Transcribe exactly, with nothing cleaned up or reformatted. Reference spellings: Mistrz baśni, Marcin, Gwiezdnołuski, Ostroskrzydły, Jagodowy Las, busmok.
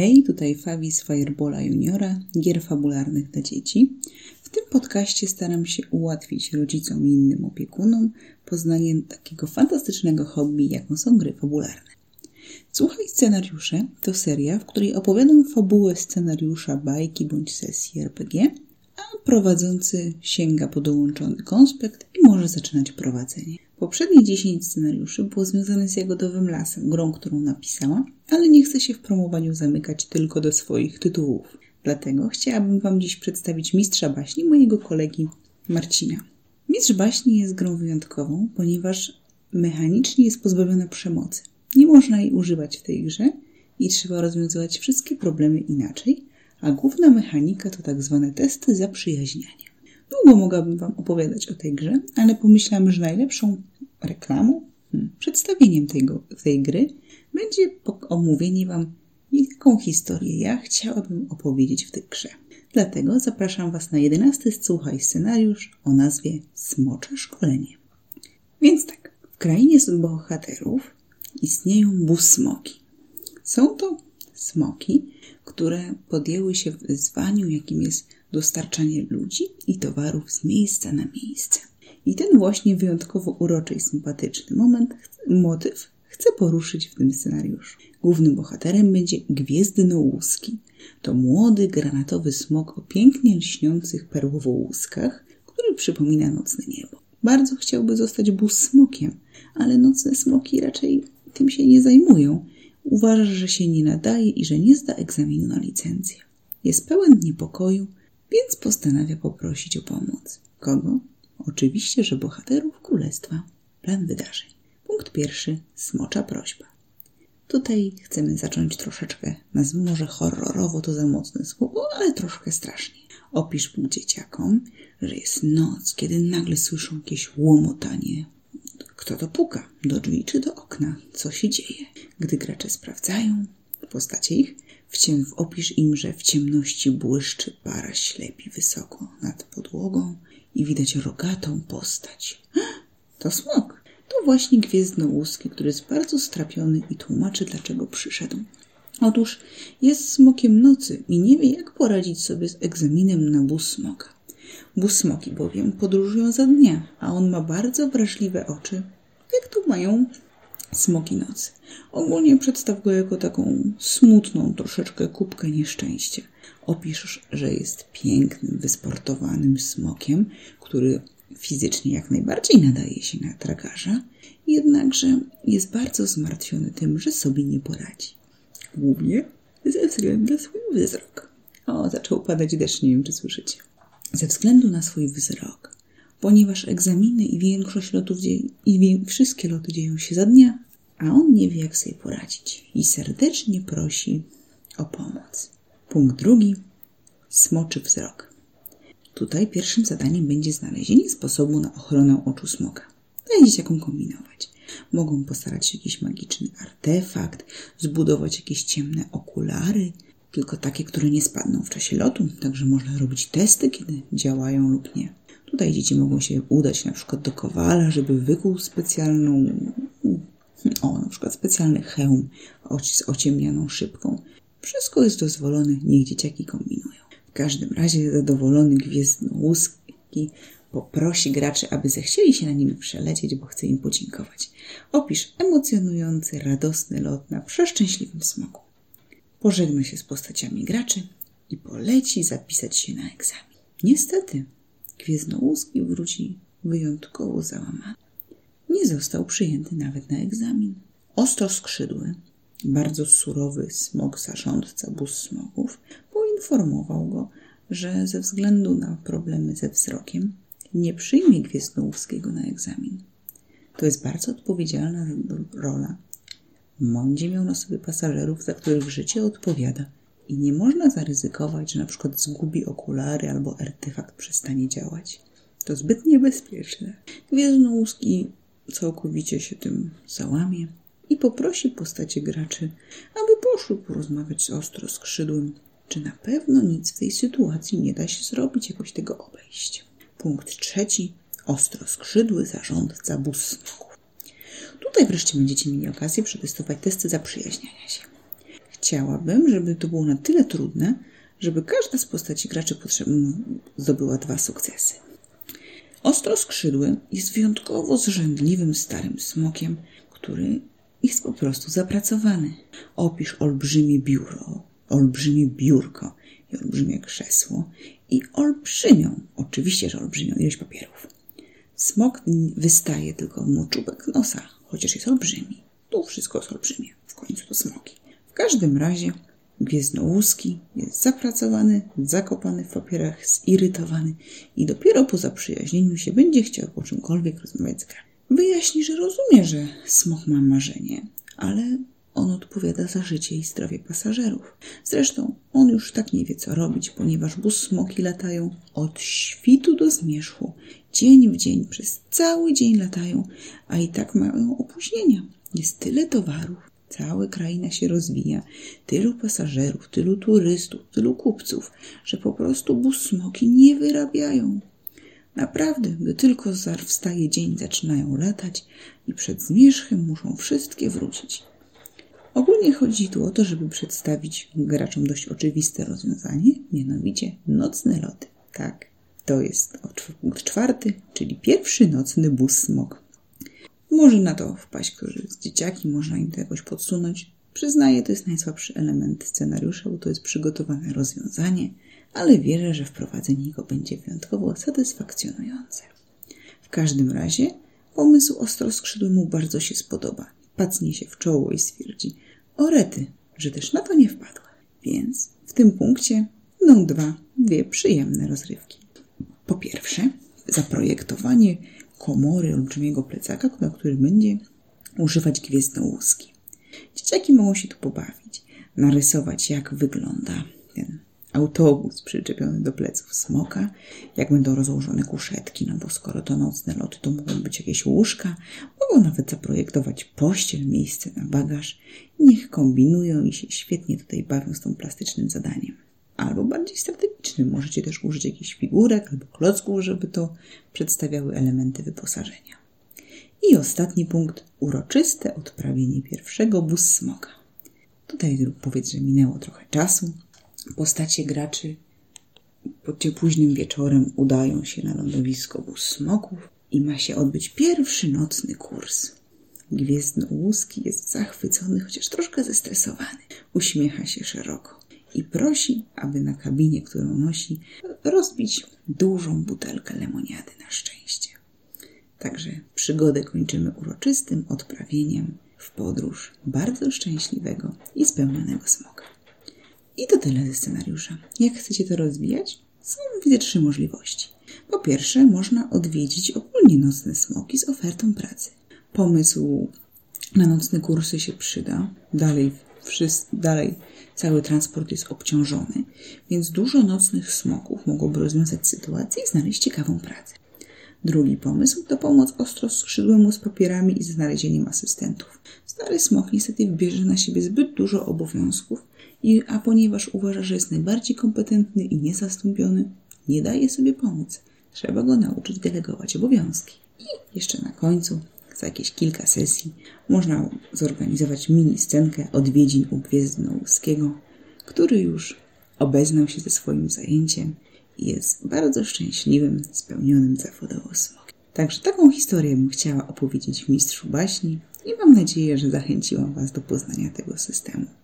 Hej, tutaj Fabi z Fireballa Juniora, gier fabularnych dla dzieci. W tym podcaście staram się ułatwić rodzicom i innym opiekunom poznanie takiego fantastycznego hobby, jaką są gry fabularne. Słuchaj Scenariusze to seria, w której opowiadam fabułę scenariusza, bajki bądź sesji er pe gie, a prowadzący sięga po dołączony konspekt i może zaczynać prowadzenie. Poprzednie dziesięć scenariuszy było związane z Jagodowym Lasem, grą, którą napisała, ale nie chcę się w promowaniu zamykać tylko do swoich tytułów. Dlatego chciałabym Wam dziś przedstawić Mistrza Baśni mojego kolegi Marcina. Mistrz Baśni jest grą wyjątkową, ponieważ mechanicznie jest pozbawiona przemocy. Nie można jej używać w tej grze i trzeba rozwiązywać wszystkie problemy inaczej, a główna mechanika to tak zwane testy zaprzyjaźniania. Długo mogłabym Wam opowiadać o tej grze, ale pomyślałam, że najlepszą reklamą, hmm, przedstawieniem tego, tej gry będzie omówienie Wam, jaką historię ja chciałabym opowiedzieć w tej grze. Dlatego zapraszam Was na jedenasty Słuchaj Scenariusz o nazwie Smocze Szkolenie. Więc tak, w krainie bohaterów istnieją busmoki. Są to smoki, które podjęły się w wyzwaniu, jakim jest dostarczanie ludzi i towarów z miejsca na miejsce. I ten właśnie wyjątkowo uroczy i sympatyczny moment, motyw chcę poruszyć w tym scenariuszu. Głównym bohaterem będzie Gwiezdnołuski. To młody, granatowy smok o pięknie lśniących perłowo-łuskach, który przypomina nocne niebo. Bardzo chciałby zostać busmokiem, ale nocne smoki raczej tym się nie zajmują. Uważa, że się nie nadaje i że nie zda egzaminu na licencję. Jest pełen niepokoju, więc postanawia poprosić o pomoc. Kogo? Oczywiście, że bohaterów królestwa. Plan wydarzeń. Punkt pierwszy. Smocza prośba. Tutaj chcemy zacząć troszeczkę, nazwijmy, że horrorowo to za mocne słowo, ale troszkę strasznie. Opisz dzieciakom, że jest noc, kiedy nagle słyszą jakieś łomotanie. Kto to puka? Do drzwi czy do okna? Co się dzieje? Gdy gracze sprawdzają postacie ich, w ciem, opisz im, że w ciemności błyszczy para ślepi wysoko nad podłogą i widać rogatą postać. To smok. To właśnie Gwiezdnołuski, który jest bardzo strapiony i tłumaczy, dlaczego przyszedł. Otóż jest smokiem nocy i nie wie, jak poradzić sobie z egzaminem na bus smoka. Busmoki bowiem podróżują za dnia, a on ma bardzo wrażliwe oczy, jak tu mają smoki nocy. Ogólnie przedstaw go jako taką smutną troszeczkę kubkę nieszczęścia. Opisz, że jest pięknym, wysportowanym smokiem, który fizycznie jak najbardziej nadaje się na tragarza, jednakże jest bardzo zmartwiony tym, że sobie nie poradzi. Głównie ze względu na swój wzrok. O, zaczął padać deszcz, nie wiem czy słyszycie. Ze względu na swój wzrok, ponieważ egzaminy i większość lotów dzieje, i wie, wszystkie loty dzieją się za dnia, a on nie wie, jak sobie poradzić i serdecznie prosi o pomoc. Punkt drugi. Smoczy wzrok. Tutaj pierwszym zadaniem będzie znalezienie sposobu na ochronę oczu smoka. Dajcie jaką kombinować. Mogą postarać się jakiś magiczny artefakt, zbudować jakieś ciemne okulary, tylko takie, które nie spadną w czasie lotu, także można robić testy, kiedy działają lub nie. Tutaj dzieci mogą się udać na przykład do kowala, żeby wykuł specjalną, o, na przykład specjalny hełm z ociemnianą szybką. Wszystko jest dozwolone, niech dzieciaki kombinują. W każdym razie zadowolony Gwiezdnołuski poprosi graczy, aby zechcieli się na nim przelecieć, bo chce im podziękować. Opisz emocjonujący, radosny lot na przeszczęśliwym smoku. Pożegna się z postaciami graczy i poleci zapisać się na egzamin. Niestety, Gwiezdnołuski wróci wyjątkowo załamany. Nie został przyjęty nawet na egzamin. Ostroskrzydły, bardzo surowy smok zarządca bus smoków, poinformował go, że ze względu na problemy ze wzrokiem nie przyjmie Gwiezdnołuskiego na egzamin. To jest bardzo odpowiedzialna rola. Będzie miał na sobie pasażerów, za których życie odpowiada i nie można zaryzykować, że na przykład zgubi okulary albo artefakt przestanie działać. To zbyt niebezpieczne. Gwiezdnołuski całkowicie się tym załamie i poprosi postacie graczy, aby poszły porozmawiać z Ostroskrzydłym, czy na pewno nic w tej sytuacji nie da się zrobić, jakoś tego obejść. Punkt trzeci. Ostroskrzydły zarządca bus smoków. Tutaj wreszcie będziecie mieli okazję przetestować testy zaprzyjaźniania się. chciałabym, żeby to było na tyle trudne, żeby każda z postaci graczy zdobyła dwa sukcesy. Ostroskrzydły jest wyjątkowo zrzędliwym starym smokiem, który jest po prostu zapracowany. Opisz olbrzymie biuro, olbrzymie biurko i olbrzymie krzesło i olbrzymią, oczywiście, że olbrzymią ilość papierów. Smok wystaje tylko mu czubek nosa, chociaż jest olbrzymi. Tu wszystko jest olbrzymie, w końcu to smoki. W każdym razie Gwiezdnołuski jest zapracowany, zakopany w papierach, zirytowany i dopiero po zaprzyjaźnieniu się będzie chciał o czymkolwiek rozmawiać z graczem. Wyjaśni, że rozumie, że smok ma marzenie, ale on odpowiada za życie i zdrowie pasażerów. Zresztą on już tak nie wie, co robić, ponieważ bus smoki latają od świtu do zmierzchu. Dzień w dzień, przez cały dzień latają, a i tak mają opóźnienia. Jest tyle towarów, cała kraina się rozwija, tylu pasażerów, tylu turystów, tylu kupców, że po prostu bus smoki nie wyrabiają. Naprawdę, gdy tylko wstaje dzień, zaczynają latać i przed zmierzchem muszą wszystkie wrócić. Ogólnie chodzi tu o to, żeby przedstawić graczom dość oczywiste rozwiązanie, mianowicie nocne loty. Tak, to jest punkt czwarty, czyli pierwszy nocny bus smok. Może na to wpaść którzy z dzieciaki, można im to jakoś podsunąć. Przyznaję, to jest najsłabszy element scenariusza, bo to jest przygotowane rozwiązanie, ale wierzę, że wprowadzenie go będzie wyjątkowo satysfakcjonujące. W każdym razie pomysł ostroskrzydły mu bardzo się spodoba. Pacnie się w czoło i stwierdzi: o rety, że też na to nie wpadłem. Więc w tym punkcie będą dwa, dwie przyjemne rozrywki. Po pierwsze, zaprojektowanie komory olbrzymiego plecaka, na którym będzie używać Gwiezdnołuski. Dzieciaki mogą się tu pobawić, narysować, jak wygląda ten autobus przyczepiony do pleców smoka, jak będą rozłożone kuszetki, no bo skoro to nocne loty, to mogą być jakieś łóżka, mogą nawet zaprojektować pościel, miejsce na bagaż. Niech kombinują i się świetnie tutaj bawią z tą plastycznym zadaniem. Albo bardziej strategicznym, możecie też użyć jakichś figurek albo klocków, żeby to przedstawiały elementy wyposażenia. I ostatni punkt, uroczyste odprawienie pierwszego bus smoka. Tutaj powiedz, że minęło trochę czasu. Postacie graczy po późnym wieczorem udają się na lądowisko bus smoków i ma się odbyć pierwszy nocny kurs. Gwiezdnołuski jest zachwycony, chociaż troszkę zestresowany. Uśmiecha się szeroko i prosi, aby na kabinie, którą nosi, rozbić dużą butelkę lemoniady na szczęście. Także przygodę kończymy uroczystym odprawieniem w podróż bardzo szczęśliwego i spełnionego smoka. I to tyle ze scenariusza. Jak chcecie to rozwijać? Są, widzę, trzy możliwości. Po pierwsze, można odwiedzić ogólnie nocne smoki z ofertą pracy. Pomysł na nocne kursy się przyda. Dalej, wszyscy, dalej cały transport jest obciążony, więc dużo nocnych smoków mogłoby rozwiązać sytuację i znaleźć ciekawą pracę. Drugi pomysł to pomoc ostroskrzydłemu z papierami i znalezieniem asystentów. Stary smok niestety bierze na siebie zbyt dużo obowiązków, I, a ponieważ uważa, że jest najbardziej kompetentny i niezastąpiony, nie daje sobie pomóc. Trzeba go nauczyć delegować obowiązki. I jeszcze na końcu, za jakieś kilka sesji, można zorganizować mini scenkę odwiedzin u Gwiezdnołuskiego, który już obeznał się ze swoim zajęciem i jest bardzo szczęśliwym, spełnionym zawodowo smokiem. Także taką historię bym chciała opowiedzieć w Mistrzu Baśni i mam nadzieję, że zachęciłam Was do poznania tego systemu.